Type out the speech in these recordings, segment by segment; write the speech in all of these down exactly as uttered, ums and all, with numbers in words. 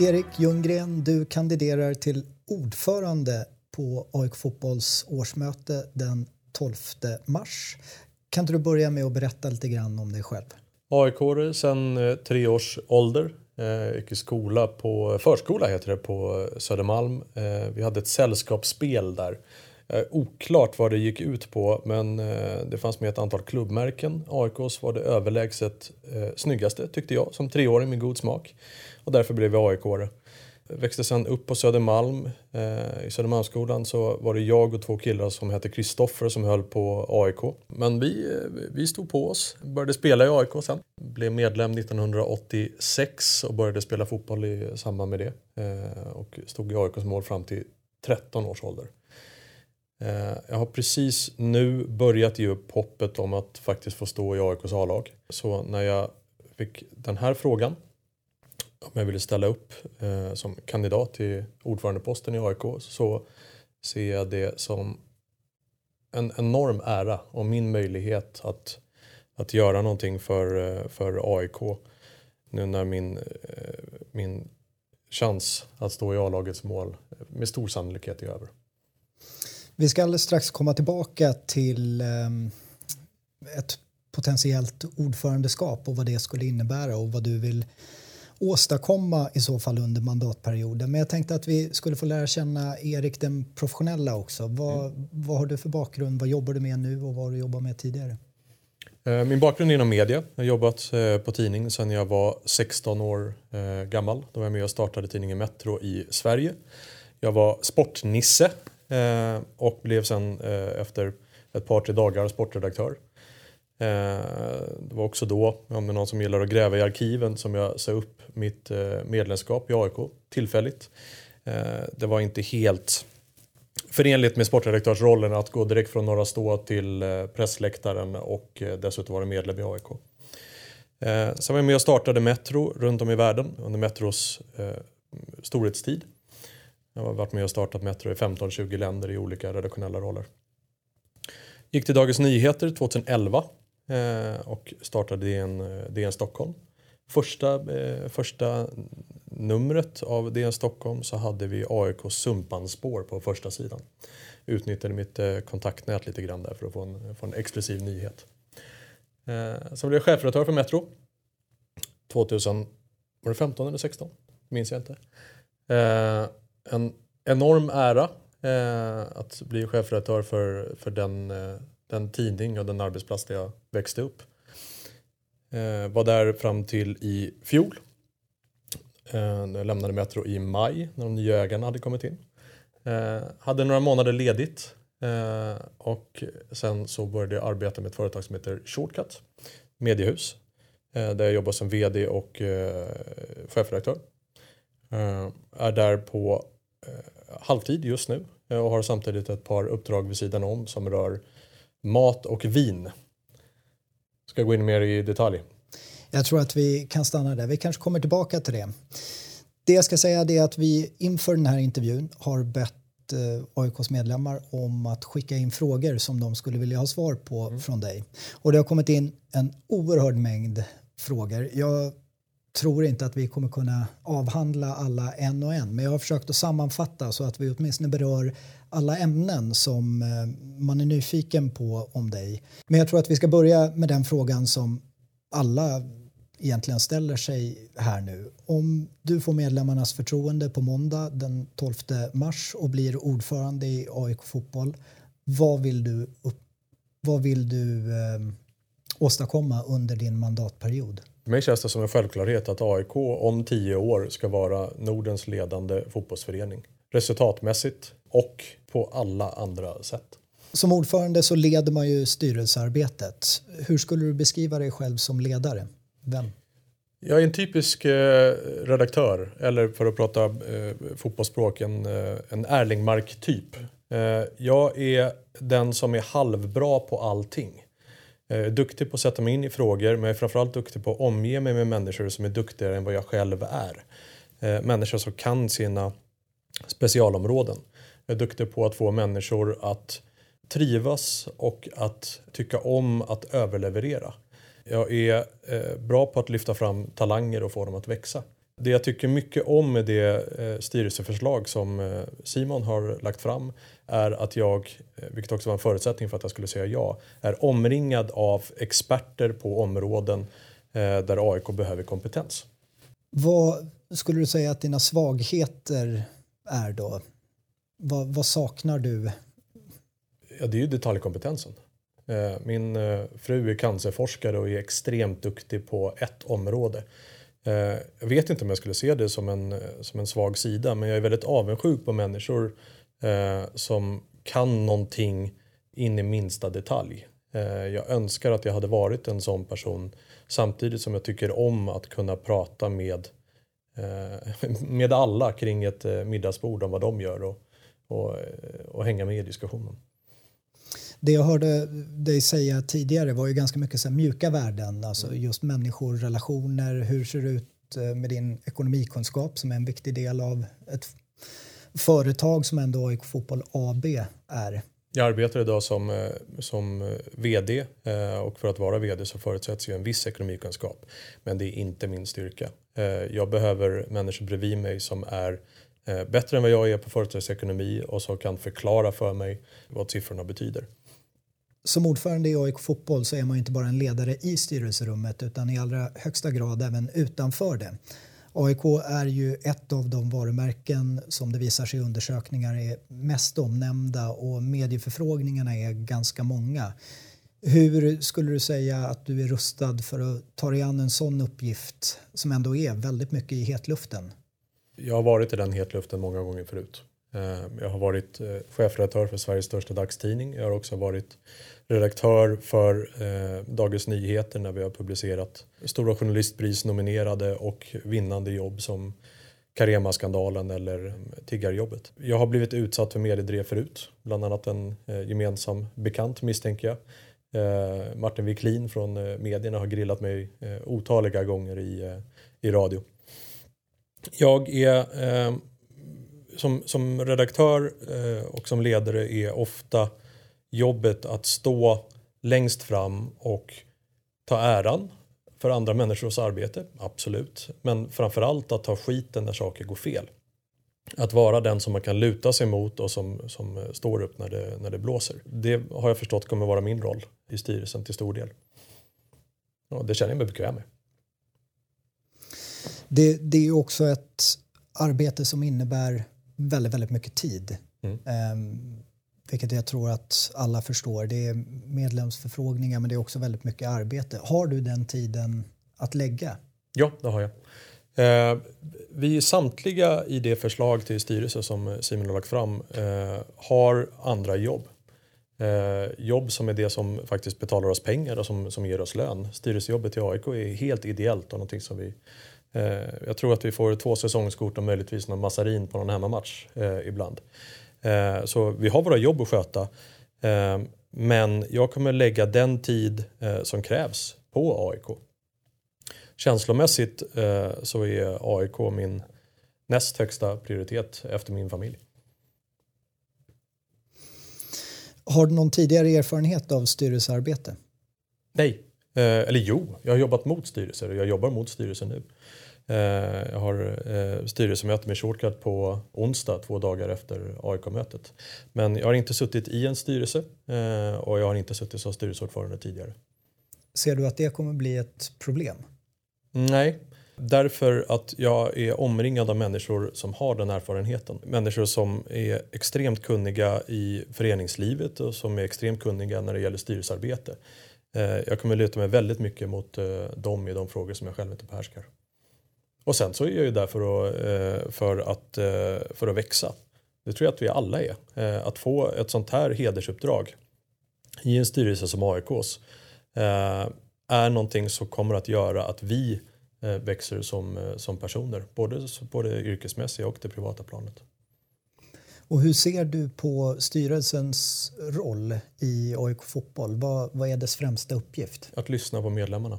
Erik Ljunggren, du kandiderar till ordförande på A I K Fotbolls årsmöte den tolfte mars. Kan inte du börja med att berätta lite grann om dig själv? A I K-are sedan tre års ålder. Jag gick i skola på, förskola heter det, på Södermalm. Vi hade ett sällskapsspel där. Oklart vad det gick ut på, men det fanns med ett antal klubbmärken. A I K:s var det överlägset eh, snyggaste, tyckte jag, som treåring med god smak. Och därför blev vi A I K-are. Växte sedan upp på Södermalm. Eh, I Södermalmsskolan så var det jag och två killar som hette Kristoffer som höll på A I K. Men vi, vi stod på oss, började spela i A I K sen. Blev medlem nittonhundraåttiosex och började spela fotboll i samband med det. Eh, och stod i A I K:s mål fram till tretton års ålder. Jag har precis nu börjat ge upp hoppet om att faktiskt få stå i A I K:s A-lag. Så när jag fick den här frågan om jag ville ställa upp eh, som kandidat till ordförandeposten i A I K, så ser jag det som en enorm ära och min möjlighet att, att göra någonting för, för A I K. Nu när min, min chans att stå i A-lagets mål med stor sannolikhet är över. Vi ska alldeles strax komma tillbaka till ett potentiellt ordförandeskap och vad det skulle innebära och vad du vill åstadkomma i så fall under mandatperioden. Men jag tänkte att vi skulle få lära känna Erik den professionella också. Vad, mm. vad har du för bakgrund? Vad jobbar du med nu och vad har du jobbat med tidigare? Min bakgrund är inom media. Jag har jobbat på tidning sedan jag var sexton år gammal. Då var jag med och startade tidningen Metro i Sverige. Jag var sportnisse. Eh, och blev sen eh, efter ett par tre dagar sportredaktör. Eh, det var också då, om det är någon som gillar att gräva i arkiven, som jag sa upp mitt eh, medlemskap i A I K tillfälligt. Eh, det var inte helt förenligt med sportredaktörsrollen att gå direkt från Norra Stå till eh, pressläktaren och eh, dessutom vara medlem i A I K. Eh, sen var jag med och startade Metro runt om i världen under Metros eh, storhetstid. Jag har varit med och startat Metro i femton tjugo länder i olika redaktionella roller. Gick till Dagens Nyheter tjugoelva eh, och startade D N, D N Stockholm. Första, eh, första numret av D N Stockholm så hade vi A I K sumpanspår på första sidan. Utnyttjade mitt eh, kontaktnät lite grann där för att få en, få en exklusiv nyhet. Eh, sen blev jag chefredaktör för Metro. tjugohundrafemton eller sexton? Minns jag inte. Eh, En enorm ära eh, att bli chefredaktör för, för den, eh, den tidning och den arbetsplats där jag växte upp. Eh, var där fram till i fjol. Eh, jag lämnade Metro i maj när de nya ägarna hade kommit in. Eh, hade några månader ledigt eh, och sen så började jag arbeta med ett företag som heter Shortcut, mediehus. Eh, där jag jobbar som vd och eh, chefredaktör. Eh, är där på halvtid just nu och har samtidigt ett par uppdrag vid sidan om som rör mat och vin. Ska gå in mer i detalj. Jag tror att vi kan stanna där. Vi kanske kommer tillbaka till det. Det jag ska säga är att vi inför den här intervjun har bett A I K:s medlemmar om att skicka in frågor som de skulle vilja ha svar på mm. från dig. Och det har kommit in en oerhörd mängd frågor. Jag tror inte att vi kommer kunna avhandla alla en och en. Men jag har försökt att sammanfatta så att vi åtminstone berör alla ämnen som man är nyfiken på om dig. Men jag tror att vi ska börja med den frågan som alla egentligen ställer sig här nu. Om du får medlemmarnas förtroende på måndag den tolfte mars och blir ordförande i A I K Fotboll, vad vill du, upp, vad vill du eh, åstadkomma under din mandatperiod? För mig känns det som en självklarhet att A I K om tio år ska vara Nordens ledande fotbollsförening. Resultatmässigt och på alla andra sätt. Som ordförande så leder man ju styrelsearbetet. Hur skulle du beskriva dig själv som ledare? Vem? Jag är en typisk eh, redaktör. Eller för att prata eh, fotbollsspråk, en, en Erlingmark-typ. Eh, jag är den som är halvbra på allting. Jag är duktig på att sätta mig in i frågor, men jag är framförallt duktig på att omge mig med människor som är duktigare än vad jag själv är. Människor som kan sina specialområden. Jag är duktig på att få människor att trivas och att tycka om att överleverera. Jag är bra på att lyfta fram talanger och få dem att växa. Det jag tycker mycket om är det eh, styrelseförslag som eh, Simon har lagt fram är att jag, vilket också var en förutsättning för att jag skulle säga ja, är omringad av experter på områden eh, där A I K behöver kompetens. Vad skulle du säga att dina svagheter är då? Vad, vad saknar du? Ja, det är ju detaljkompetensen. Eh, min eh, fru är cancerforskare och är extremt duktig på ett område. Jag vet inte om jag skulle se det som en, som en svag sida, men jag är väldigt avundsjuk på människor eh, som kan någonting in i minsta detalj. Eh, jag önskar att jag hade varit en sån person, samtidigt som jag tycker om att kunna prata med, eh, med alla kring ett eh, middagsbord om vad de gör och, och, och hänga med i diskussionen. Det jag hörde dig säga tidigare var ju ganska mycket så här mjuka värden. Alltså just människor, relationer, hur ser det ut med din ekonomikunskap som är en viktig del av ett företag som ändå A I K Fotboll A B är. Jag arbetar idag som, som vd och för att vara vd så förutsätts ju en viss ekonomikunskap. Men det är inte min styrka. Jag behöver människor bredvid mig som är bättre än vad jag är på företagsekonomi och som kan förklara för mig vad siffrorna betyder. Som ordförande i A I K Fotboll så är man ju inte bara en ledare i styrelserummet utan i allra högsta grad även utanför det. A I K är ju ett av de varumärken som det visar sig i undersökningar är mest omnämnda och medieförfrågningarna är ganska många. Hur skulle du säga att du är rustad för att ta dig an en sån uppgift som ändå är väldigt mycket i hetluften? Jag har varit i den hetluften många gånger förut. Jag har varit chefredaktör för Sveriges största dagstidning. Jag har också varit redaktör för Dagens Nyheter när vi har publicerat stora journalistprisnominerade och vinnande jobb som Carema-skandalen eller tiggarjobbet. Jag har blivit utsatt för mediedrev förut. Bland annat en gemensam bekant misstänker jag. Martin Wiklin från medierna har grillat mig otaliga gånger i, i radio. Jag är eh, som, som redaktör eh, och som ledare är ofta jobbet att stå längst fram och ta äran för andra människors arbete, absolut. Men framförallt att ta skiten när saker går fel. Att vara den som man kan luta sig mot och som, som står upp när det, när det blåser. Det har jag förstått kommer vara min roll i styrelsen till stor del. Ja, det känner jag mig bekväm med. Det, det är också ett arbete som innebär väldigt, väldigt mycket tid. Mm. Ehm, vilket jag tror att alla förstår. Det är medlemsförfrågningar men det är också väldigt mycket arbete. Har du den tiden att lägga? Ja, det har jag. Ehm, vi samtliga i det förslag till styrelse som Simon har lagt fram eh, har andra jobb. Eh, jobb som är det som faktiskt betalar oss pengar och som, som ger oss lön. Styrelsejobbet i A I K är helt ideellt och någonting som vi... Jag tror att vi får två säsongskort och möjligtvis någon massarin på någon hemmamatch eh, ibland. Eh, så vi har våra jobb att sköta. Eh, men jag kommer lägga den tid eh, som krävs på A I K. Känslomässigt eh, så är A I K min näst högsta prioritet efter min familj. Har du någon tidigare erfarenhet av styrelsearbete? Nej. Eh, eller jo, jag har jobbat mot styrelser och jag jobbar mot styrelsen nu. Jag har styrelsemöte med Shortcut på onsdag, två dagar efter A I K-mötet. Men jag har inte suttit i en styrelse och jag har inte suttit som styrelseordförande tidigare. Ser du att det kommer bli ett problem? Nej, därför att jag är omringad av människor som har den erfarenheten. Människor som är extremt kunniga i föreningslivet och som är extremt kunniga när det gäller styrelsearbete. Jag kommer luta mig väldigt mycket mot dem i de frågor som jag själv inte behärskar. Och sen så är jag ju där för att, för att, för att växa. Det tror jag att vi alla är. Att få ett sånt här hedersuppdrag i en styrelse som A I K:s är någonting som kommer att göra att vi växer som, som personer. Både på det yrkesmässiga och det privata planet. Och hur ser du på styrelsens roll i A I K Fotboll? Vad, vad är dess främsta uppgift? Att lyssna på medlemmarna.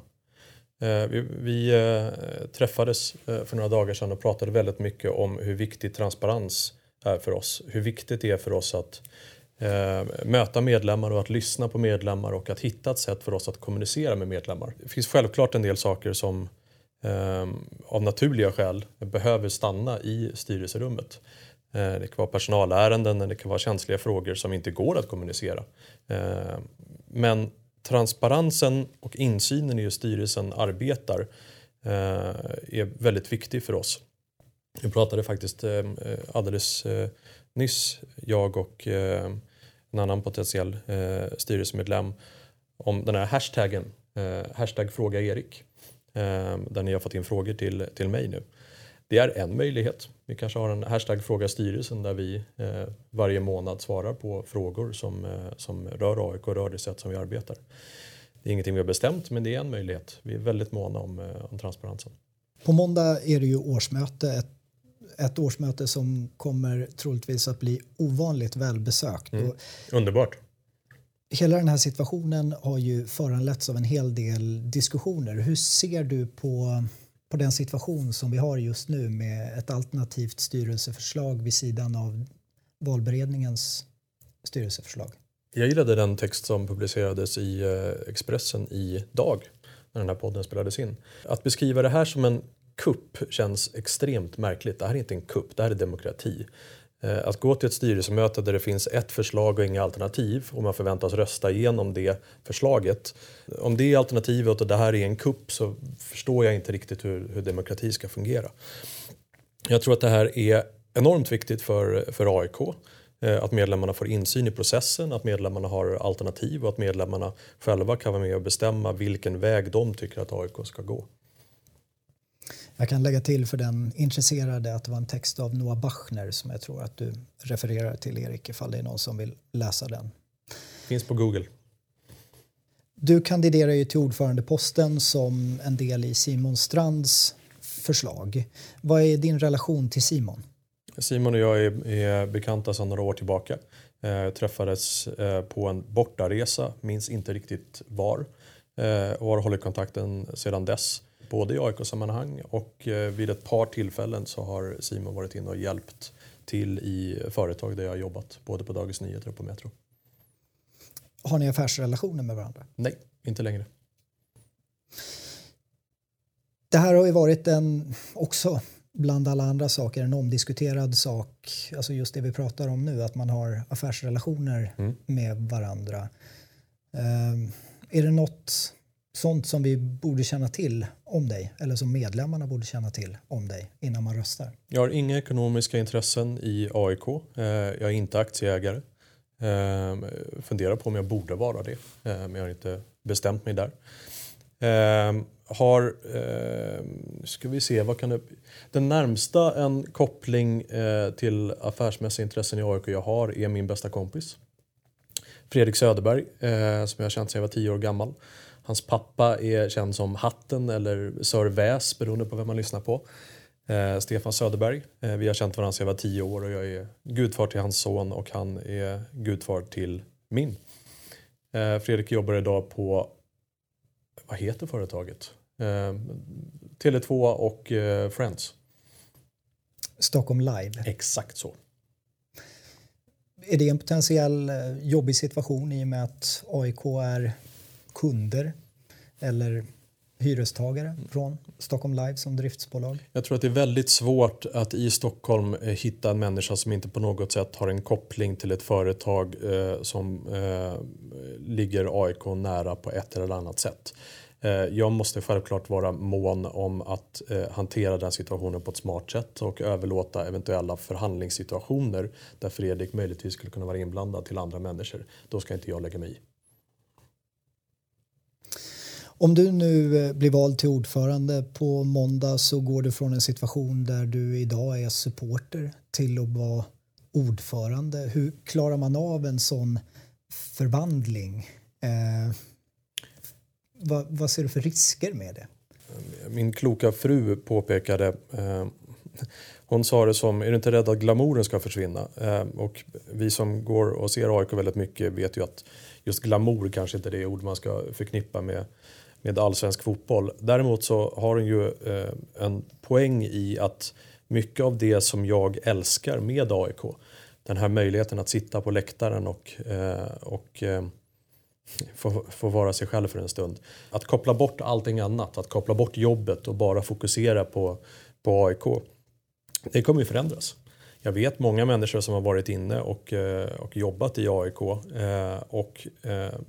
Vi, vi äh, träffades äh, för några dagar sedan och pratade väldigt mycket om hur viktig transparens är för oss. Hur viktigt det är för oss att äh, möta medlemmar och att lyssna på medlemmar och att hitta ett sätt för oss att kommunicera med medlemmar. Det finns självklart en del saker som eh, av naturliga skäl behöver stanna i styrelserummet. Eh, det kan vara personalärenden eller det kan vara känsliga frågor som inte går att kommunicera. Eh, men transparensen och insynen i hur styrelsen arbetar eh, är väldigt viktig för oss. Vi pratade faktiskt eh, alldeles eh, nyss, jag och eh, en annan potentiell eh, styrelsemedlem, om den här hashtaggen, eh, hashtag fråga Erik, eh, där ni har fått in frågor till, till mig nu. Det är en möjlighet. Vi kanske har en hashtag fråga styrelsen där vi eh, varje månad svarar på frågor som, eh, som rör A I K och rör det sätt som vi arbetar. Det är ingenting vi har bestämt, men det är en möjlighet. Vi är väldigt måna om, eh, om transparensen. På måndag är det ju årsmöte, ett, ett årsmöte som kommer troligtvis att bli ovanligt välbesökt. Mm. Underbart. Hela den här situationen har ju föranletts av en hel del diskussioner. Hur ser du på, på den situation som vi har just nu med ett alternativt styrelseförslag vid sidan av valberedningens styrelseförslag? Jag gillade den text som publicerades i Expressen idag när den här podden spelades in. Att beskriva det här som en kupp känns extremt märkligt. Det här är inte en kupp, det här är demokrati. Att gå till ett styrelsemöte där det finns ett förslag och inga alternativ och man förväntas rösta igenom det förslaget. Om det är alternativet och det här är en kupp så förstår jag inte riktigt hur, hur demokrati ska fungera. Jag tror att det här är enormt viktigt för, för A I K. Att medlemmarna får insyn i processen, att medlemmarna har alternativ och att medlemmarna själva kan vara med och bestämma vilken väg de tycker att A I K ska gå. Jag kan lägga till för den intresserade att det var en text av Noah Bachner som jag tror att du refererar till, Erik, ifall det är någon som vill läsa den. Finns på Google. Du kandiderar ju till ordförandeposten som en del i Simon Strands förslag. Vad är din relation till Simon? Simon och jag är, är bekanta sedan några år tillbaka. Eh, träffades eh, på en bortaresa, minns inte riktigt var. Eh, och har hållit kontakten sedan dess. Både i A I K-sammanhang och eh, vid ett par tillfällen så har Simon varit in och hjälpt till i företag där jag har jobbat. Både på Dagens Nyheter och på Metro. Har ni affärsrelationer med varandra? Nej, inte längre. Det här har ju varit en också... bland alla andra saker, en omdiskuterad sak. Alltså just det vi pratar om nu, att man har affärsrelationer mm. med varandra. Eh, är det något sånt som vi borde känna till om dig? Eller som medlemmarna borde känna till om dig innan man röstar? Jag har inga ekonomiska intressen i A I K. Eh, jag är inte aktieägare. Eh, funderar på om jag borde vara det. Eh, men jag har inte bestämt mig där. Eh, har, eh, ska vi se, vad kan det, den närmsta en koppling eh, till affärsmässiga intressen i A I K jag har är min bästa kompis Fredrik Söderberg, eh, som jag har känt sedan jag var tio år gammal. Hans pappa är känd som Hatten eller Sir Väs, beroende på vem man lyssnar på. eh, Stefan Söderberg, eh, vi har känt varandra sedan jag var tio år och jag är gudfar till hans son och han är gudfar till min. eh, Fredrik jobbar idag på, vad heter företaget? Eh, Tele två och eh, Friends. Stockholm Live. Exakt så. Är det en potentiell jobbig situation i och med att A I K är kunder eller hyrestagare från Stockholm Live som driftsbolag? Jag tror att det är väldigt svårt att i Stockholm hitta en människa som inte på något sätt har en koppling till ett företag eh, som eh, ligger A I K nära på ett eller annat sätt. Eh, jag måste självklart vara mån om att eh, hantera den situationen på ett smart sätt och överlåta eventuella förhandlingssituationer där Fredrik möjligtvis skulle kunna vara inblandad till andra människor. Då ska inte jag lägga mig i. Om du nu blir vald till ordförande på måndag så går du från en situation där du idag är supporter till att vara ordförande. Hur klarar man av en sån förvandling? Eh, vad, vad ser du för risker med det? Min kloka fru påpekade, eh, hon sa det som, är du inte rädd att glamouren ska försvinna? Eh, och vi som går och ser A I K väldigt mycket vet ju att just glamour kanske inte det är ord man ska förknippa med med allsvensk fotboll. Däremot så har den ju eh, en poäng i att mycket av det som jag älskar med A I K, den här möjligheten att sitta på läktaren och, eh, och eh, Få, få vara sig själv för en stund. Att koppla bort allting annat. Att koppla bort jobbet och bara fokusera på, på A I K. Det kommer ju förändras. Jag vet många människor som har varit inne och, och jobbat i A I K. Och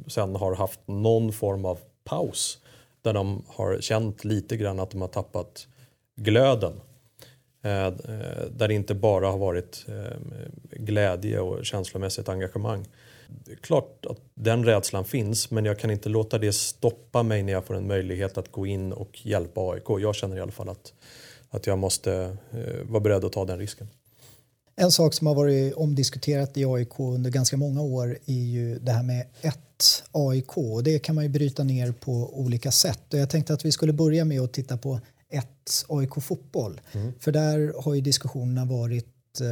sen har haft någon form av paus. Där de har känt lite grann att de har tappat glöden. Där det inte bara har varit glädje och känslomässigt engagemang. Det är klart att den rädslan finns, men jag kan inte låta det stoppa mig när jag får en möjlighet att gå in och hjälpa A I K. Jag känner i alla fall att, att jag måste vara beredd att ta den risken. En sak som har varit omdiskuterat i A I K under ganska många år är ju det här med ett A I K. Och det kan man ju bryta ner på olika sätt. Och jag tänkte att vi skulle börja med att titta på ett A I K-fotboll. Mm. För där har ju diskussionerna varit eh,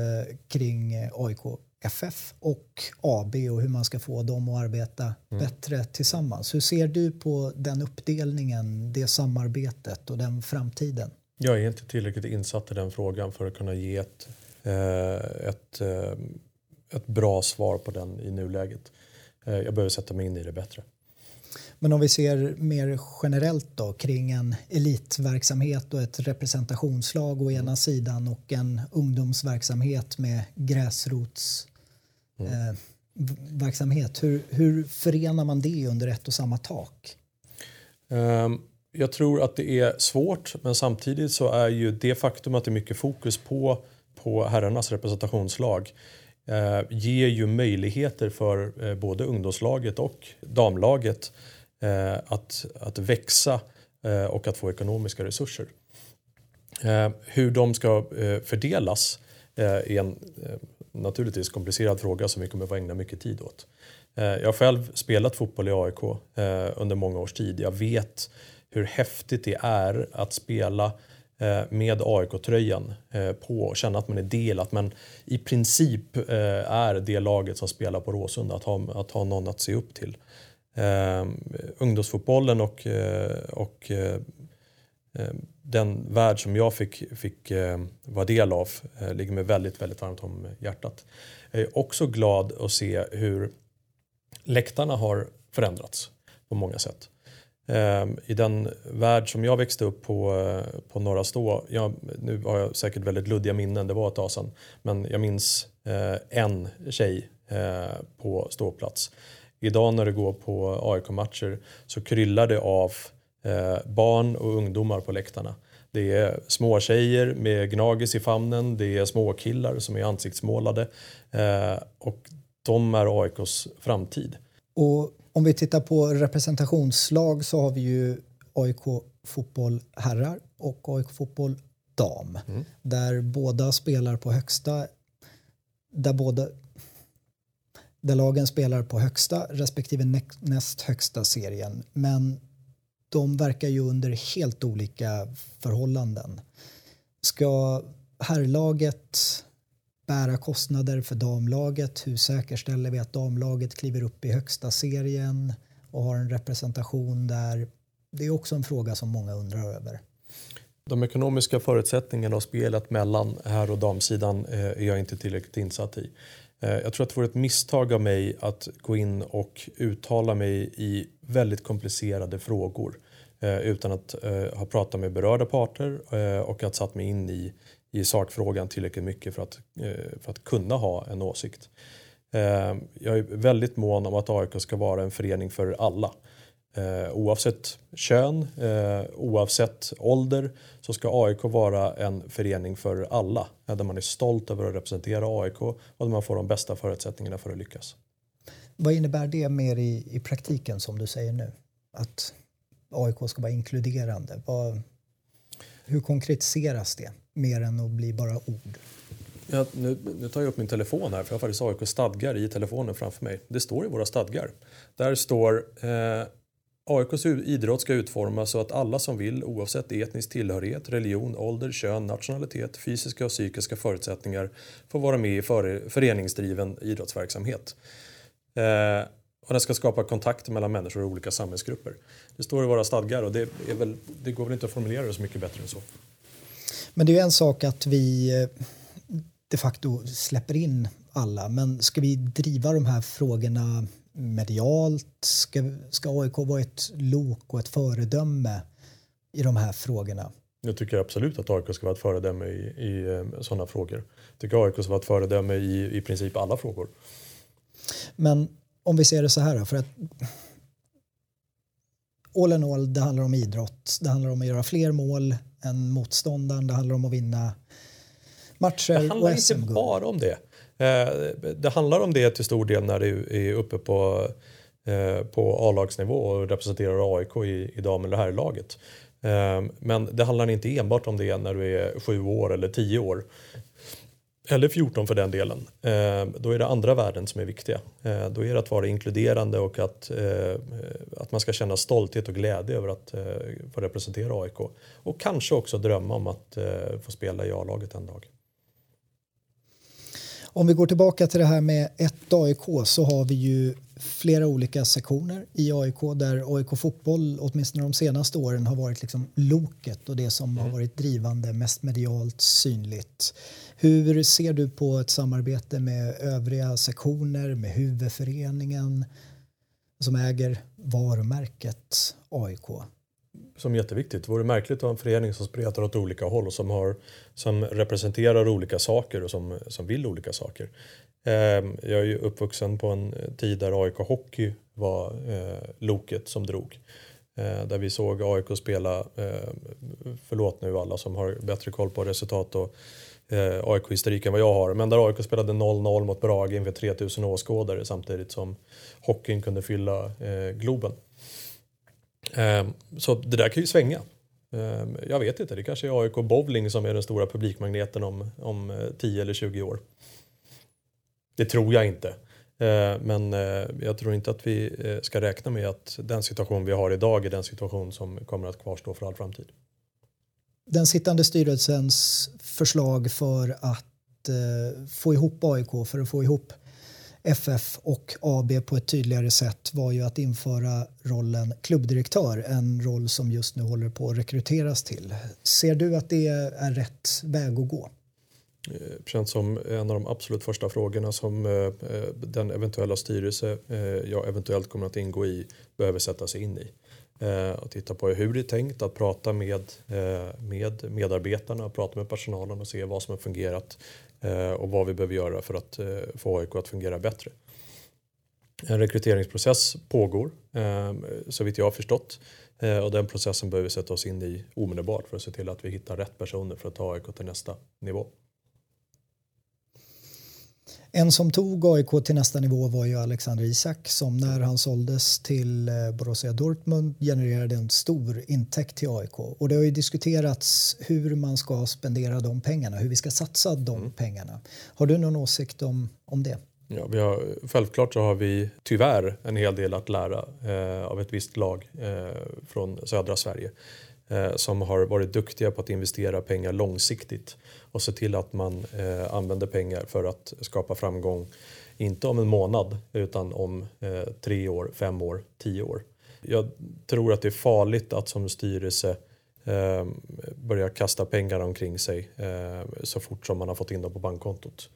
kring A I K F F och A B och hur man ska få dem att arbeta mm. bättre tillsammans. Hur ser du på den uppdelningen, det samarbetet och den framtiden? Jag är inte tillräckligt insatt i den frågan för att kunna ge ett, eh, ett, eh, ett bra svar på den i nuläget. Eh, jag behöver sätta mig in i det bättre. Men om vi ser mer generellt då kring en elitverksamhet och ett representationslag å ena sidan och en ungdomsverksamhet med gräsrotsverksamhet. Mm. Eh, hur, hur förenar man det under ett och samma tak? Um, jag tror att det är svårt, men samtidigt så är ju det faktum att det är mycket fokus på, på herrarnas representationslag eh, ger ju möjligheter för eh, både ungdomslaget och damlaget Att, att växa och att få ekonomiska resurser. Hur de ska fördelas är en naturligtvis komplicerad fråga som vi kommer att ägna mycket tid åt. Jag har själv spelat fotboll i A I K under många års tid. Jag vet hur häftigt det är att spela med A I K-tröjan på och känna att man är del, att man i princip är det laget som spelar på Råsunda, att ha, att ha någon att se upp till. Uh, ungdomsfotbollen och, uh, och uh, uh, den värld som jag fick, fick uh, vara del av uh, ligger mig väldigt, väldigt varmt om hjärtat. Jag är också glad att se hur läktarna har förändrats på många sätt. Uh, I den värld som jag växte upp på, uh, på Norra Stå, jag, nu har jag säkert väldigt luddiga minnen, det var ett tag sedan, men jag minns uh, en tjej uh, på ståplats. Idag när det går på A I K-matcher så kryllar det av barn och ungdomar på läktarna. Det är små tjejer med gnagis i famnen. Det är små killar som är ansiktsmålade. Och de är A I K:s framtid. Och om vi tittar på representationslag så har vi ju A I K-fotboll herrar och A I K-fotboll dam. Mm. Där båda spelar på högsta... Där båda... där lagen spelar på högsta respektive näst högsta serien. Men de verkar ju under helt olika förhållanden. Ska herrlaget bära kostnader för damlaget? Hur säkerställer vi att damlaget kliver upp i högsta serien och har en representation där? Det är också en fråga som många undrar över. De ekonomiska förutsättningarna och spelet mellan herr- och damsidan är jag inte tillräckligt insatt i. Jag tror att det vore ett misstag av mig att gå in och uttala mig i väldigt komplicerade frågor utan att ha pratat med berörda parter och att satt mig in i, i sakfrågan tillräckligt mycket för att, för att kunna ha en åsikt. Jag är väldigt mån om att A I K ska vara en förening för alla. Oavsett kön, oavsett ålder så ska A I K vara en förening för alla. Där man är stolt över att representera A I K och där man får de bästa förutsättningarna för att lyckas. Vad innebär det mer i, i praktiken som du säger nu? Att A I K ska vara inkluderande. Vad, hur konkretiseras det mer än att bli bara ord? Ja, nu, nu tar jag upp min telefon här för jag har faktiskt A I K stadgar i telefonen framför mig. Det står i våra stadgar. Där står... Eh, A I K:s idrott ska utformas så att alla som vill, oavsett etnisk tillhörighet, religion, ålder, kön, nationalitet, fysiska och psykiska förutsättningar, får vara med i föreningsdriven idrottsverksamhet. Eh, och den ska skapa kontakter mellan människor och olika samhällsgrupper. Det står i våra stadgar och det, är väl, det går väl inte att formulera det så mycket bättre än så. Men det är ju en sak att vi de facto släpper in alla, men ska vi driva de här frågorna medialt? Ska, ska A I K vara ett lok och ett föredöme i de här frågorna? Jag tycker absolut att A I K ska vara ett föredöme i, i sådana frågor. Jag tycker A I K ska vara ett föredöme i, i princip alla frågor. Men om vi ser det så här, för att all in all, det handlar om idrott. Det handlar om att göra fler mål än motståndaren. Det handlar om att vinna matcher. Det handlar inte bara om det. Det handlar om det till stor del när du är uppe på, på A-lagsnivå och representerar A I K i, i dam- eller herrlaget. Men det handlar inte enbart om det när du är sju år eller tio år. Eller fjorton för den delen. Då är det andra värden som är viktiga. Då är det att vara inkluderande och att, att man ska känna stolthet och glädje över att få representera A I K. Och kanske också drömma om att få spela i A-laget en dag. Om vi går tillbaka till det här med ett A I K, så har vi ju flera olika sektioner i A I K, där A I K fotboll åtminstone de senaste åren har varit liksom loket och det som mm. har varit drivande, mest medialt synligt. Hur ser du på ett samarbete med övriga sektioner, med huvudföreningen som äger varumärket A I K? Som är jätteviktigt. Det vore märkligt att ha en förening som spretar åt olika håll och som, har, som representerar olika saker och som, som vill olika saker. Eh, jag är ju uppvuxen på en tid där A I K hockey var eh, loket som drog. Eh, där vi såg A I K spela, eh, förlåt nu alla som har bättre koll på resultat och eh, A I K-historiken vad jag har. Men där A I K spelade noll noll mot Brage inför tre tusen åskådare samtidigt som hockeyn kunde fylla eh, Globen. Så det där kan ju svänga. Jag vet inte, det kanske är A I K bowling som är den stora publikmagneten om, om tio eller tjugo år. Det tror jag inte. Men jag tror inte att vi ska räkna med att den situation vi har idag är den situation som kommer att kvarstå för all framtid. Den sittande styrelsens förslag för att få ihop A I K, för att få ihop F F och A B på ett tydligare sätt, var ju att införa rollen klubbdirektör, en roll som just nu håller på att rekryteras till. Ser du att det är rätt väg att gå? Det känns som en av de absolut första frågorna som den eventuella styrelse jag eventuellt kommer att ingå i behöver sätta sig in i. Och titta på hur det är tänkt, att prata med, med medarbetarna, prata med personalen och se vad som har fungerat och vad vi behöver göra för att få A I K att fungera bättre. En rekryteringsprocess pågår, så vitt jag har förstått, och den processen behöver vi sätta oss in i omedelbart för att se till att vi hittar rätt personer för att ta A I K till nästa nivå. En som tog A I K till nästa nivå var ju Alexander Isak, som när han såldes till Borussia Dortmund genererade en stor intäkt till A I K. Och det har ju diskuterats hur man ska spendera de pengarna, hur vi ska satsa de mm. pengarna. Har du någon åsikt om, om det? Ja, vi har, självklart så har vi tyvärr en hel del att lära eh, av ett visst lag eh, från södra Sverige. Som har varit duktiga på att investera pengar långsiktigt och se till att man eh, använder pengar för att skapa framgång, inte om en månad utan om eh, tre år, fem år, tio år. Jag tror att det är farligt att som styrelse eh, börja kasta pengar omkring sig eh, så fort som man har fått in dem på bankkontot.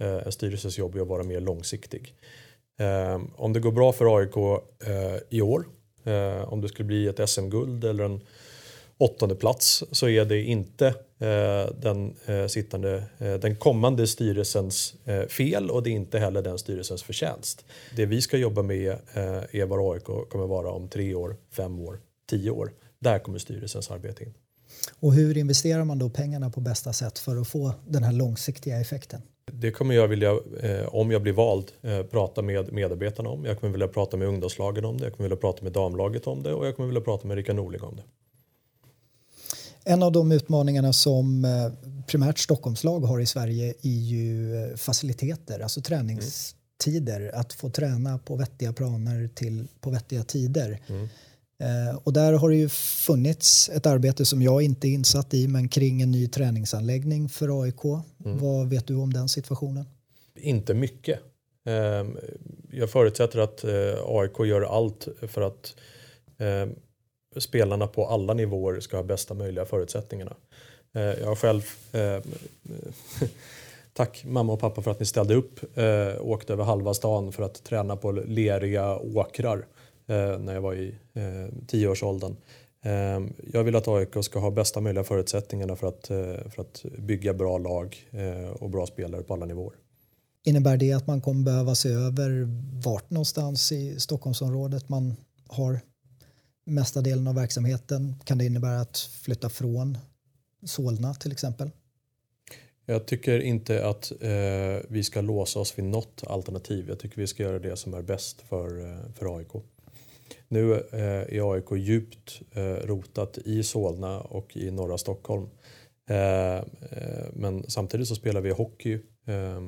Eh, en styrelses jobb är att vara mer långsiktig. Eh, om det går bra för A I K eh, i år, eh, om det skulle bli ett S M-guld eller en åttonde plats, så är det inte eh, den, eh, sittande, eh, den kommande styrelsens eh, fel, och det är inte heller den styrelsens förtjänst. Det vi ska jobba med eh, är vad A I K kommer vara om tre år, fem år, tio år. Där kommer styrelsens arbete in. Och hur investerar man då pengarna på bästa sätt för att få den här långsiktiga effekten? Det kommer jag vilja, eh, om jag blir vald, eh, prata med medarbetarna om. Jag kommer vilja prata med ungdomslagen om det. Jag kommer vilja prata med damlaget om det, och jag kommer vilja prata med Rika Norling om det. En av de utmaningarna som primärt Stockholmslag har i Sverige är ju faciliteter, alltså träningstider. Mm. Att få träna på vettiga planer till på vettiga tider. Mm. Eh, och där har det ju funnits ett arbete som jag inte är insatt i, men kring en ny träningsanläggning för A I K. Mm. Vad vet du om den situationen? Inte mycket. Eh, jag förutsätter att eh, A I K gör allt för att eh, spelarna på alla nivåer ska ha bästa möjliga förutsättningarna. Jag har själv eh, Tack mamma och pappa för att ni ställde upp. Eh, åkte över halva stan för att träna på leriga åkrar eh, när jag var i eh, tioårsåldern. Eh, jag vill att A I K ska ha bästa möjliga förutsättningarna för att, eh, för att bygga bra lag eh, och bra spelare på alla nivåer. Innebär det att man kommer behöva se över vart någonstans i Stockholmsområdet man har mesta delen av verksamheten? Kan det innebära att flytta från Solna till exempel? Jag tycker inte att eh, vi ska låsa oss vid något alternativ. Jag tycker vi ska göra det som är bäst för, för A I K. Nu eh, är A I K djupt eh, rotat i Solna och i norra Stockholm. Eh, eh, men samtidigt så spelar vi hockey eh,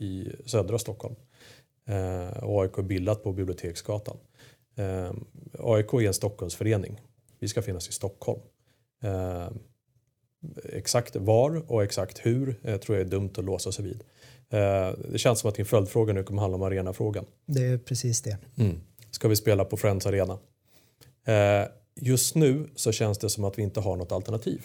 i södra Stockholm. Eh, och A I K är bildat på Biblioteksgatan. Eh, A I K är en Stockholmsförening. Vi ska finnas i Stockholm. Eh, Exakt var och exakt hur eh, tror jag är dumt att låsa sig vid. Eh, det känns som att din följdfråga nu kommer handla om arenafrågan. Det är precis det. Mm. Ska vi spela på Friends Arena? Eh, just nu så känns det som att vi inte har något alternativ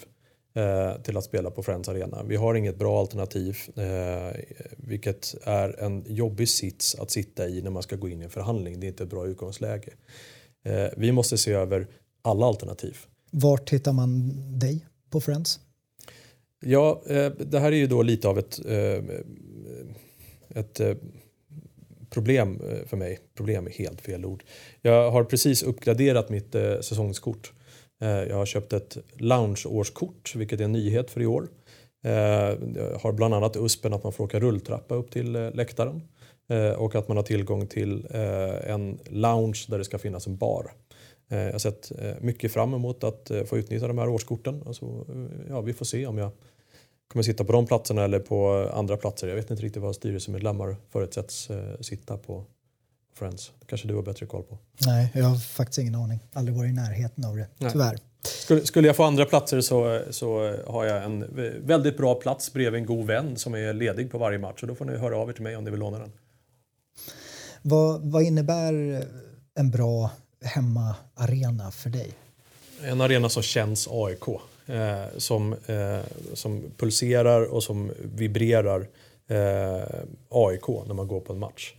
eh, till att spela på Friends Arena. Vi har inget bra alternativ, eh, vilket är en jobbig sits att sitta i när man ska gå in i en förhandling. Det är inte ett bra utgångsläge. Eh, vi måste se över alla alternativ. Vart hittar man dig på Friends? Ja, det här är ju då lite av ett, ett problem för mig. Problem är helt fel ord. Jag har precis uppgraderat mitt säsongskort. Jag har köpt ett loungeårskort, vilket är en nyhet för i år. Jag har bland annat uspen att man får åka rulltrappa upp till läktaren. Och att man har tillgång till en lounge där det ska finnas en bar. Jag har sett mycket fram emot att få utnyttja de här årskorten. Alltså, ja, vi får se om jag kommer sitta på de platserna eller på andra platser. Jag vet inte riktigt vad styrelsemedlemmar förutsätts sitta på Friends. Kanske du har bättre koll på. Nej, jag har faktiskt ingen aning. Aldrig varit i närheten av det, nej. Tyvärr. Skulle, skulle jag få andra platser så, så har jag en väldigt bra plats bredvid en god vän som är ledig på varje match. Och då får ni höra av er till mig om ni vill låna den. Vad, vad innebär en bra hemmaarena för dig? En arena som känns A I K. Eh, som, eh, som pulserar och som vibrerar eh, A I K när man går på en match.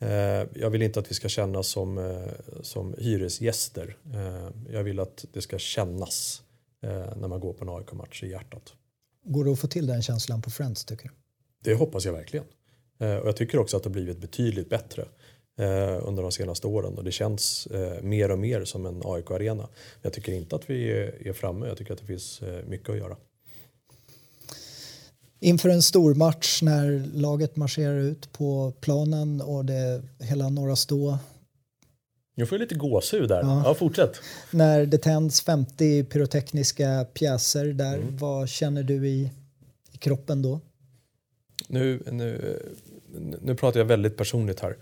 Eh, jag vill inte att vi ska kännas som, eh, som hyresgäster. Eh, jag vill att det ska kännas eh, när man går på en A I K-match i hjärtat. Går det att få till den känslan på Friends tycker du? Det hoppas jag verkligen. Eh, och jag tycker också att det har blivit betydligt bättre under de senaste åren, och det känns mer och mer som en A I K-arena. Jag tycker inte att vi är framme. Jag tycker att det finns mycket att göra. Inför en stor match när laget marscherar ut på planen och det hela Norra Stå. Jag får lite gåshud där. Ja. Ja, fortsätt. När det tänds femtio pyrotekniska pjäser där, mm. vad känner du i, i kroppen då? Nu, nu, nu pratar jag väldigt personligt här.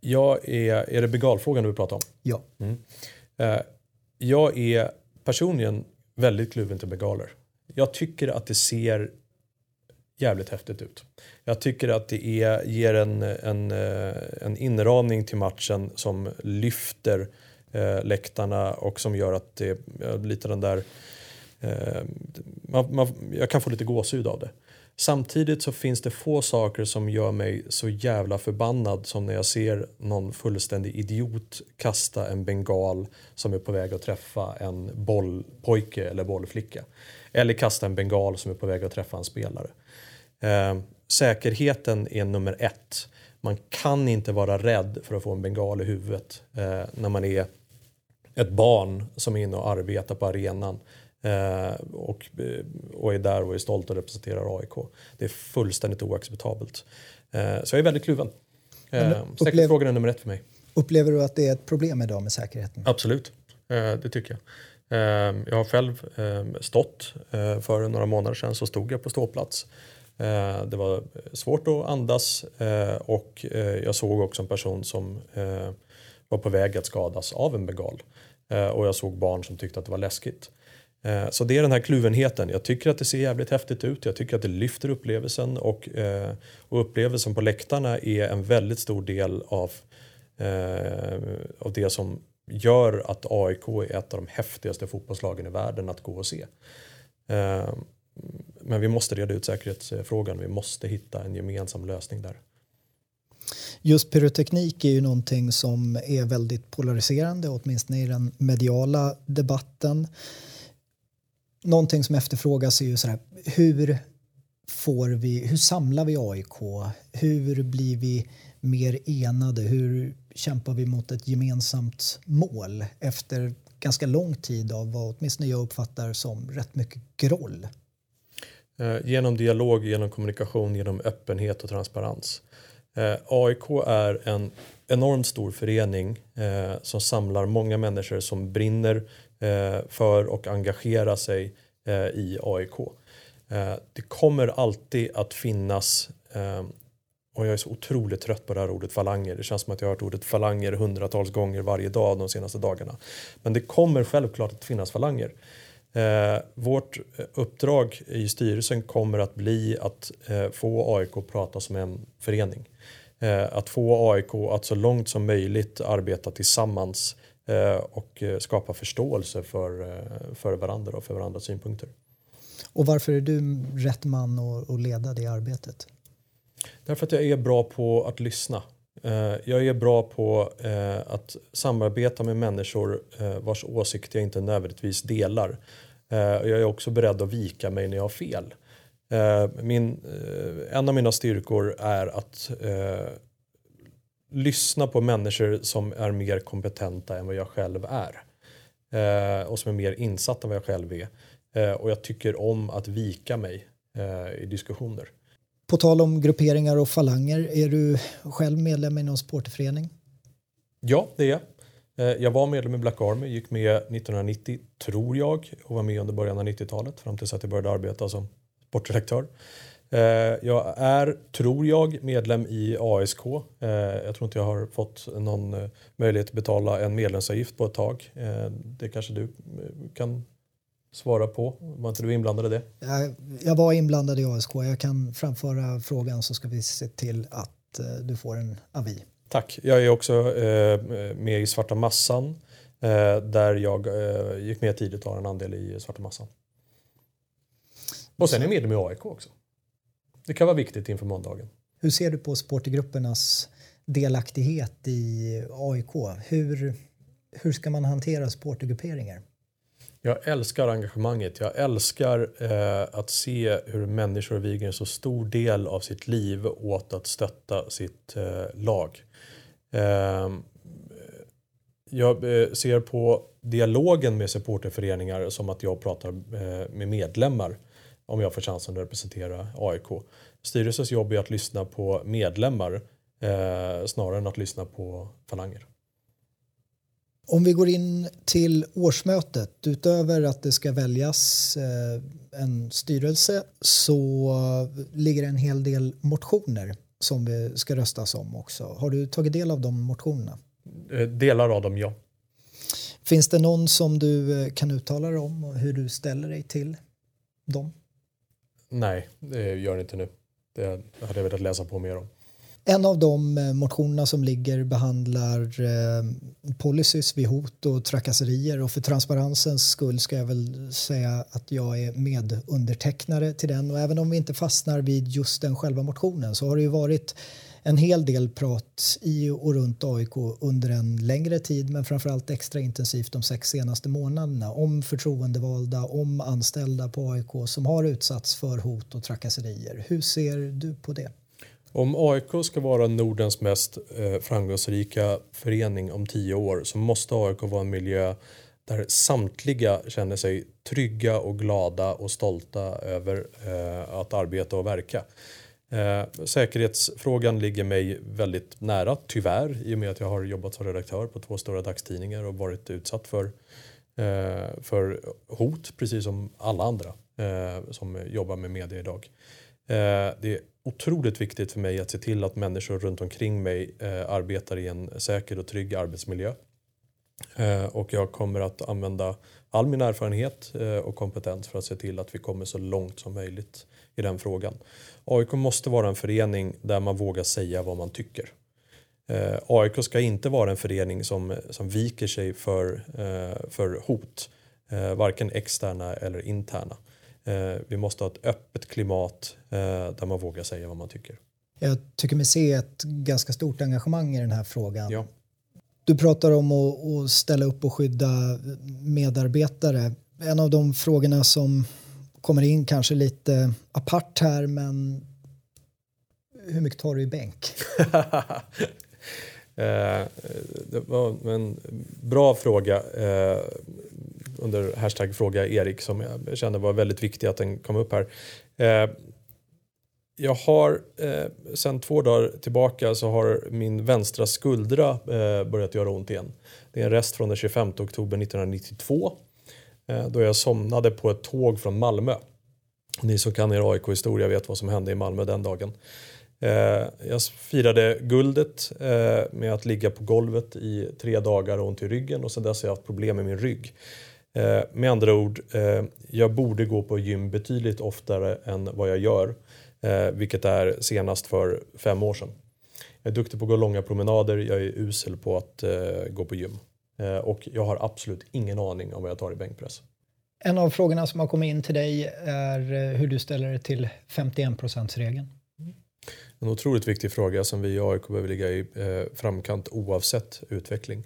Jag är, är det begalfrågan du pratar om? Ja. Mm. Jag är personligen väldigt kluven till begaler. Jag tycker att det ser jävligt häftigt ut. Jag tycker att det är, ger en, en, en inramning till matchen som lyfter läktarna och som gör att det är lite den där... Man, man, jag kan få lite gåshud av det. Samtidigt så finns det få saker som gör mig så jävla förbannad som när jag ser någon fullständig idiot kasta en bengal som är på väg att träffa en bollpojke eller bollflicka. Eller kasta en bengal som är på väg att träffa en spelare. Eh, säkerheten är nummer ett. Man kan inte vara rädd för att få en bengal i huvudet eh, när man är ett barn som är inne och arbetar på arenan. Och, och är där och är stolt och representerar A I K. Det är fullständigt oacceptabelt. Så jag är väldigt kluven. Säkerhetsfrågan är nummer ett för mig. Upplever du att det är ett problem idag med säkerheten? Absolut, det tycker jag. Jag har själv stått. För några månader sedan så stod jag på ståplats. Det var svårt att andas. Och jag såg också en person som var på väg att skadas av en bengal. Och jag såg barn som tyckte att det var läskigt. Så det är den här kluvenheten. Jag tycker att det ser jävligt häftigt ut. Jag tycker att det lyfter upplevelsen. Och, och upplevelsen på läktarna är en väldigt stor del av, av det som gör att A I K är ett av de häftigaste fotbollslagen i världen att gå och se. Men vi måste reda ut säkerhetsfrågan. Vi måste hitta en gemensam lösning där. Just pyroteknik är ju någonting som är väldigt polariserande, åtminstone i den mediala debatten. Någonting som efterfrågas är ju så här, hur får vi, hur samlar vi A I K? Hur blir vi mer enade? Hur kämpar vi mot ett gemensamt mål efter ganska lång tid av vad åtminstone jag uppfattar som rätt mycket groll? Genom dialog, genom kommunikation, genom öppenhet och transparens. A I K är en enormt stor förening eh, som samlar många människor som brinner eh, för och engagerar sig eh, i A I K. Eh, det kommer alltid att finnas, eh, och jag är så otroligt trött på det här ordet falanger. Det känns som att jag har hört ordet falanger hundratals gånger varje dag de senaste dagarna. Men det kommer självklart att finnas falanger. Eh, vårt uppdrag i styrelsen kommer att bli att eh, få A I K att prata som en förening. Eh, att få A I K att så långt som möjligt arbeta tillsammans eh, och skapa förståelse för, för varandra och för varandras synpunkter. Och varför är du rätt man att, att leda det arbetet? Därför att jag är bra på att lyssna. Jag är bra på att samarbeta med människor vars åsikter jag inte nödvändigtvis delar. Jag är också beredd att vika mig när jag har fel. Min, en av mina styrkor är att lyssna på människor som är mer kompetenta än vad jag själv är. Och som är mer insatta än vad jag själv är. Och jag tycker om att vika mig i diskussioner. På tal om grupperingar och falanger, är du själv medlem i någon sportförening? Ja, det är jag. Jag var medlem i Black Army, gick med nittonhundranittio tror jag och var med under början av nittiotalet fram tills att jag började arbeta som sportdirektör. Jag är, tror jag, medlem i A S K. Jag tror inte jag har fått någon möjlighet att betala en medlemsavgift på ett tag. Det kanske du kan svara på. Var inte du inblandad i det? Jag, jag var inblandad i A S K. Jag kan framföra frågan så ska vi se till att eh, du får en avi. Tack. Jag är också eh, med i Svarta massan eh, där jag eh, gick med tidigt och har en andel i Svarta massan. Och sen är jag medlem i A I K också. Det kan vara viktigt inför måndagen. Hur ser du på sportgruppernas delaktighet i A I K? Hur, hur ska man hantera sportgrupperingar? Jag älskar engagemanget. Jag älskar eh, att se hur människor viger en så stor del av sitt liv åt att stötta sitt eh, lag. Eh, jag eh, ser på dialogen med supporterföreningar som att jag pratar eh, med medlemmar om jag får chansen att representera A I K. Styrelsens jobb är att lyssna på medlemmar eh, snarare än att lyssna på falanger. Om vi går in till årsmötet, utöver att det ska väljas en styrelse så ligger en hel del motioner som vi ska röstas om också. Har du tagit del av de motionerna? Delar av dem, ja. Finns det någon som du kan uttala dig om och hur du ställer dig till dem? Nej, det gör det inte nu. Det hade jag velat läsa på mer om. En av de motionerna som ligger behandlar policies vid hot och trakasserier och för transparensens skull ska jag väl säga att jag är medundertecknare till den och även om vi inte fastnar vid just den själva motionen så har det ju varit en hel del prat i och runt A I K under en längre tid men framförallt extra intensivt de sex senaste månaderna om förtroendevalda, om anställda på A I K som har utsatts för hot och trakasserier. Hur ser du på det? Om A I K ska vara Nordens mest framgångsrika förening om tio år så måste A I K vara en miljö där samtliga känner sig trygga och glada och stolta över att arbeta och verka. Säkerhetsfrågan ligger mig väldigt nära, tyvärr, i och med att jag har jobbat som redaktör på två stora dagstidningar och varit utsatt för, för hot, precis som alla andra som jobbar med media idag. Det är otroligt viktigt för mig att se till att människor runt omkring mig eh, arbetar i en säker och trygg arbetsmiljö. Eh, och jag kommer att använda all min erfarenhet eh, och kompetens för att se till att vi kommer så långt som möjligt i den frågan. A I K måste vara en förening där man vågar säga vad man tycker. Eh, A I K ska inte vara en förening som, som viker sig för, eh, för hot, eh, varken externa eller interna. Eh, vi måste ha ett öppet klimat eh, där man vågar säga vad man tycker. Jag tycker mig se ett ganska stort engagemang i den här frågan. Ja. Du pratar om att, att ställa upp och skydda medarbetare. En av de frågorna som kommer in kanske lite apart här, men hur mycket tar du i bänk? eh, det var en bra fråga eh, under hashtag fråga Erik, som jag kände var väldigt viktig att den kom upp här. Eh, Jag har eh, sedan två dagar tillbaka så har min vänstra skuldra eh, börjat göra ont igen. Det är en rest från den tjugofemte oktober nittonhundranittiotvå. Eh, då jag somnade på ett tåg från Malmö. Ni som kan er A I K-historia vet vad som hände i Malmö den dagen. Eh, jag firade guldet eh, med att ligga på golvet i tre dagar och ont i ryggen. Och sedan dess har jag haft problem med min rygg. Eh, med andra ord, eh, jag borde gå på gym betydligt oftare än vad jag gör. Eh, vilket är senast för fem år sedan. Jag är duktig på att gå långa promenader. Jag är usel på att eh, gå på gym. Eh, och jag har absolut ingen aning om vad jag tar i bänkpress. En av frågorna som har kommit in till dig är hur du ställer dig till femtioen procent-regeln. Mm. En otroligt viktig fråga som vi i A I K behöver ligga i eh, framkant oavsett utveckling.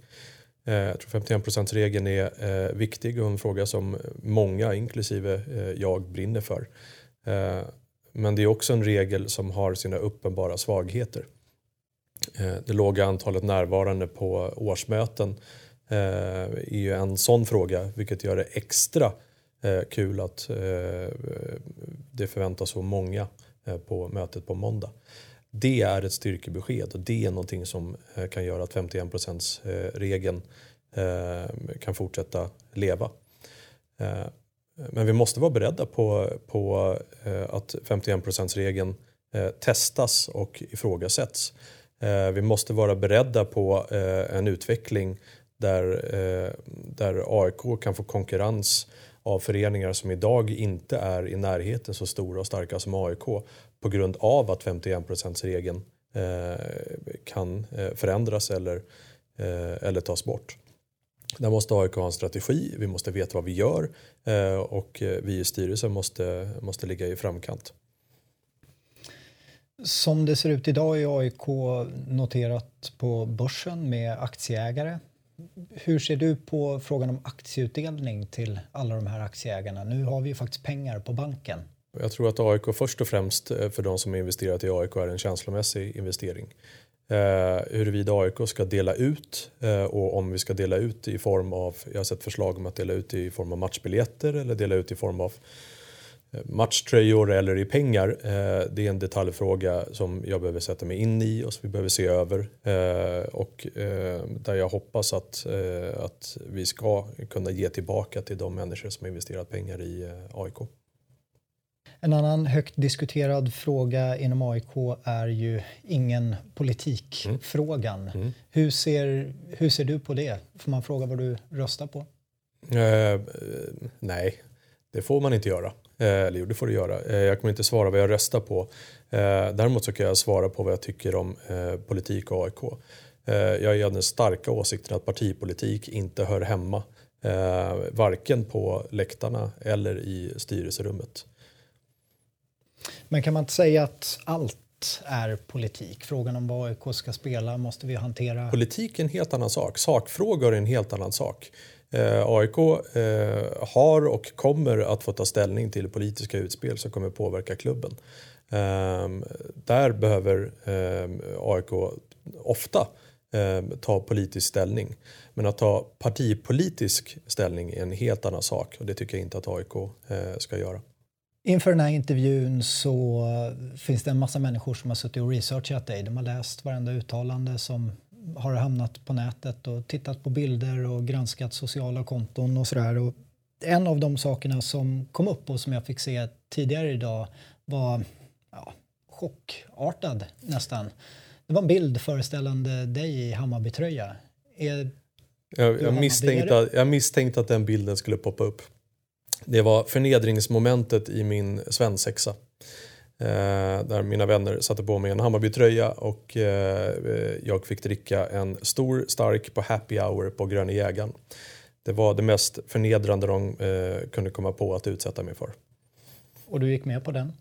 Eh, jag tror femtioen procent-regeln är eh, viktig och en fråga som många, inklusive eh, jag, brinner för. Eh, Men det är också en regel som har sina uppenbara svagheter. Det låga antalet närvarande på årsmöten är ju en sån fråga, vilket gör det extra kul att det förväntas så många på mötet på måndag. Det är ett styrkebesked och det är någonting som kan göra att femtioen procent-regeln kan fortsätta leva. Men vi måste vara beredda på, på eh, att femtioen procent-regeln eh, testas och ifrågasätts. Eh, vi måste vara beredda på eh, en utveckling där, eh, där A I K kan få konkurrens av föreningar som idag inte är i närheten så stora och starka som A I K på grund av att femtioen procent-regeln eh, kan eh, förändras eller, eh, eller tas bort. Där måste A I K ha en strategi, vi måste veta vad vi gör och vi i styrelsen måste, måste ligga i framkant. Som det ser ut idag är A I K noterat på börsen med aktieägare. Hur ser du på frågan om aktieutdelning till alla de här aktieägarna? Nu har vi ju faktiskt pengar på banken. Jag tror att A I K först och främst för de som investerat i A I K är en känslomässig investering. Eh, huruvida A I K ska dela ut eh, och om vi ska dela ut i form av, jag har sett förslag om att dela ut i form av matchbiljetter eller dela ut i form av matchtröjor eller i pengar, eh, det är en detaljfråga som jag behöver sätta mig in i och som vi behöver se över eh, och eh, där jag hoppas att, eh, att vi ska kunna ge tillbaka till de människor som investerat pengar i eh, A I K. En annan högt diskuterad fråga inom A I K är ju ingen politikfrågan. Mm. Mm. Hur ser, hur ser du på det? Får man fråga vad du röstar på? Eh, nej, det får man inte göra. Eh, eller jo, det får du göra. Eh, jag kommer inte svara vad jag röstar på. Eh, däremot så kan jag svara på vad jag tycker om eh, politik och A I K. Eh, jag är den starka åsikten att partipolitik inte hör hemma. Eh, varken på läktarna eller i styrelserummet. Men kan man inte säga att allt är politik? Frågan om vad A I K ska spela måste vi hantera. Politik är en helt annan sak. Sakfrågor är en helt annan sak. Eh, A I K eh, har och kommer att få ta ställning till politiska utspel som kommer påverka klubben. Eh, där behöver eh, A I K ofta eh, ta politisk ställning. Men att ta partipolitisk ställning är en helt annan sak. Och det tycker jag inte att A I K eh, ska göra. Inför den här intervjun så finns det en massa människor som har suttit och researchat dig. De har läst varenda uttalande som har hamnat på nätet och tittat på bilder och granskat sociala konton och sådär. Och en av de sakerna som kom upp och som jag fick se tidigare idag var ja, chockartad nästan. Det var en bild föreställande dig i Hammarby-tröja. Är jag, jag, misstänkte att, jag misstänkte att den bilden skulle poppa upp. Det var förnedringsmomentet i min svensexa. Eh, där mina vänner satte på mig en Hammarby-tröja och eh, jag fick dricka en stor stark på happy hour på Gröna Jägaren. Det var det mest förnedrande de eh, kunde komma på att utsätta mig för. Och du gick med på den?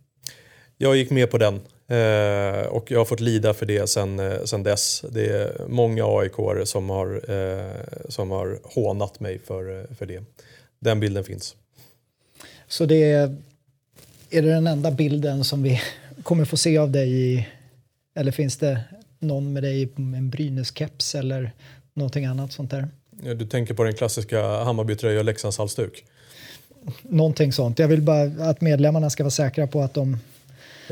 Jag gick med på den. Eh, och jag har fått lida för det sen, sen dess. Det är många A I K-are som har, eh, som har hånat mig för, för det. Den bilden finns. Så det är, är det den enda bilden som vi kommer få se av dig i, eller finns det någon med dig med en Brynäs-keps eller någonting annat sånt där? Du tänker på den klassiska Hammarby-tröja och Leksands-halsduk? Någonting sånt. Jag vill bara att medlemmarna ska vara säkra på att de,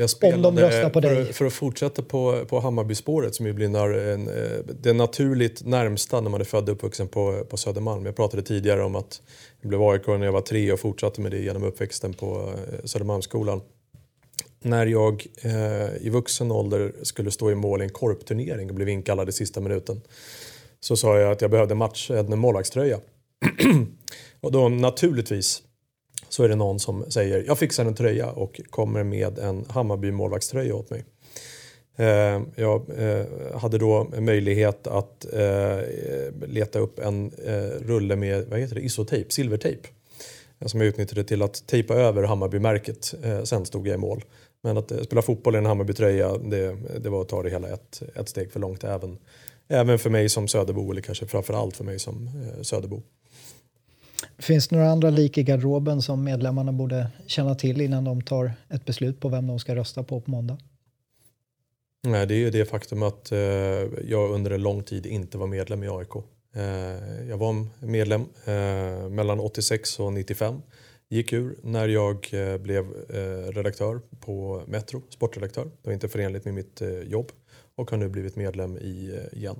spelade, om de röstar på dig. För, för att fortsätta på, på Hammarby-spåret som ju blir när, en, det naturligt närmsta när man är född och uppvuxen på, på Södermalm. Jag pratade tidigare om att jag blev A I K när jag var tre och fortsatte med det genom uppväxten på Södermalmsskolan. När jag eh, i vuxen ålder skulle stå i mål i en korpturnering och blev inkallad i sista minuten, så sa jag att jag behövde match en målvaktströja. Och då naturligtvis så är det någon som säger jag fixar en tröja och kommer med en Hammarby målvaktströja åt mig. Eh, jag eh, hade då möjlighet att eh, leta upp en eh, rulle med vad heter det, isotejp, silvertejp. Som jag utnyttjade till att tejpa över Hammarby-märket. Eh, sen stod jag i mål. Men att eh, spela fotboll i en Hammarby-tröja, det, det var att ta det hela ett, ett steg för långt även. Även för mig som söderbo, eller kanske framförallt för mig som eh, söderbo. Finns det några andra lik i garderoben som medlemmarna borde känna till innan de tar ett beslut på vem de ska rösta på på måndag? Nej, det är ju det faktum att eh, jag under en lång tid inte var medlem i A I K. Eh, jag var medlem eh, mellan åttiosex och nittiofem. Gick ur när jag eh, blev eh, redaktör på Metro, sportredaktör. Det var inte förenligt med mitt eh, jobb och har nu blivit medlem i, eh, igen.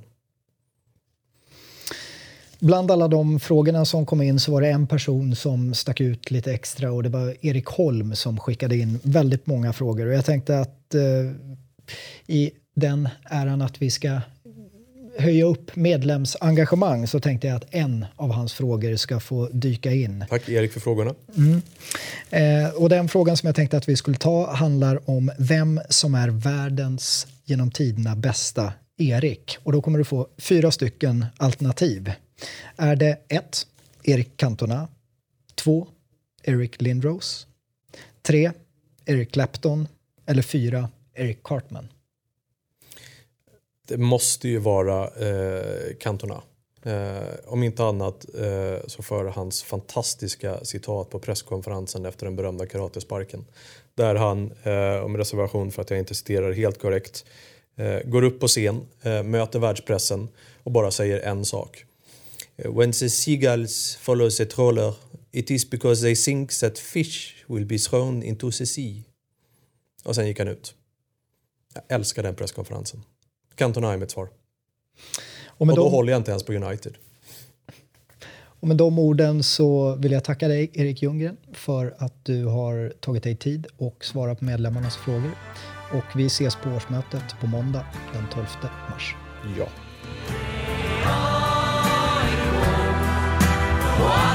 Bland alla de frågorna som kom in så var det en person som stack ut lite extra, och det var Erik Holm som skickade in väldigt många frågor. Och jag tänkte att eh, i den äran att vi ska höja upp medlemsengagemang så tänkte jag att en av hans frågor ska få dyka in. Tack Erik för frågorna. Mm. Eh, och den frågan som jag tänkte att vi skulle ta handlar om vem som är världens genom tiderna bästa Erik. Och då kommer du få fyra stycken alternativ. Är det ett Eric Cantona, två Eric Lindros, tre Eric Clapton eller fyra Eric Cartman? Det måste ju vara eh, Cantona. Eh, om inte annat eh, så för hans fantastiska citat på presskonferensen efter den berömda karatesparken. Där han, eh, om reservation för att jag inte citerar helt korrekt, eh, går upp på scen, eh, möter världspressen och bara säger en sak. When the seagulls follow the trawler, it is because they think that fish will be thrown into the sea. Och sen gick han ut. Jag älskar den presskonferensen. Cantona är mitt svar. Och, och då de... håller jag inte ens på United. Och med de orden så vill jag tacka dig Erik Ljunggren för att du har tagit dig tid och svarat på medlemmarnas frågor. Och vi ses på årsmötet på måndag den tolfte mars. Ja. Wow!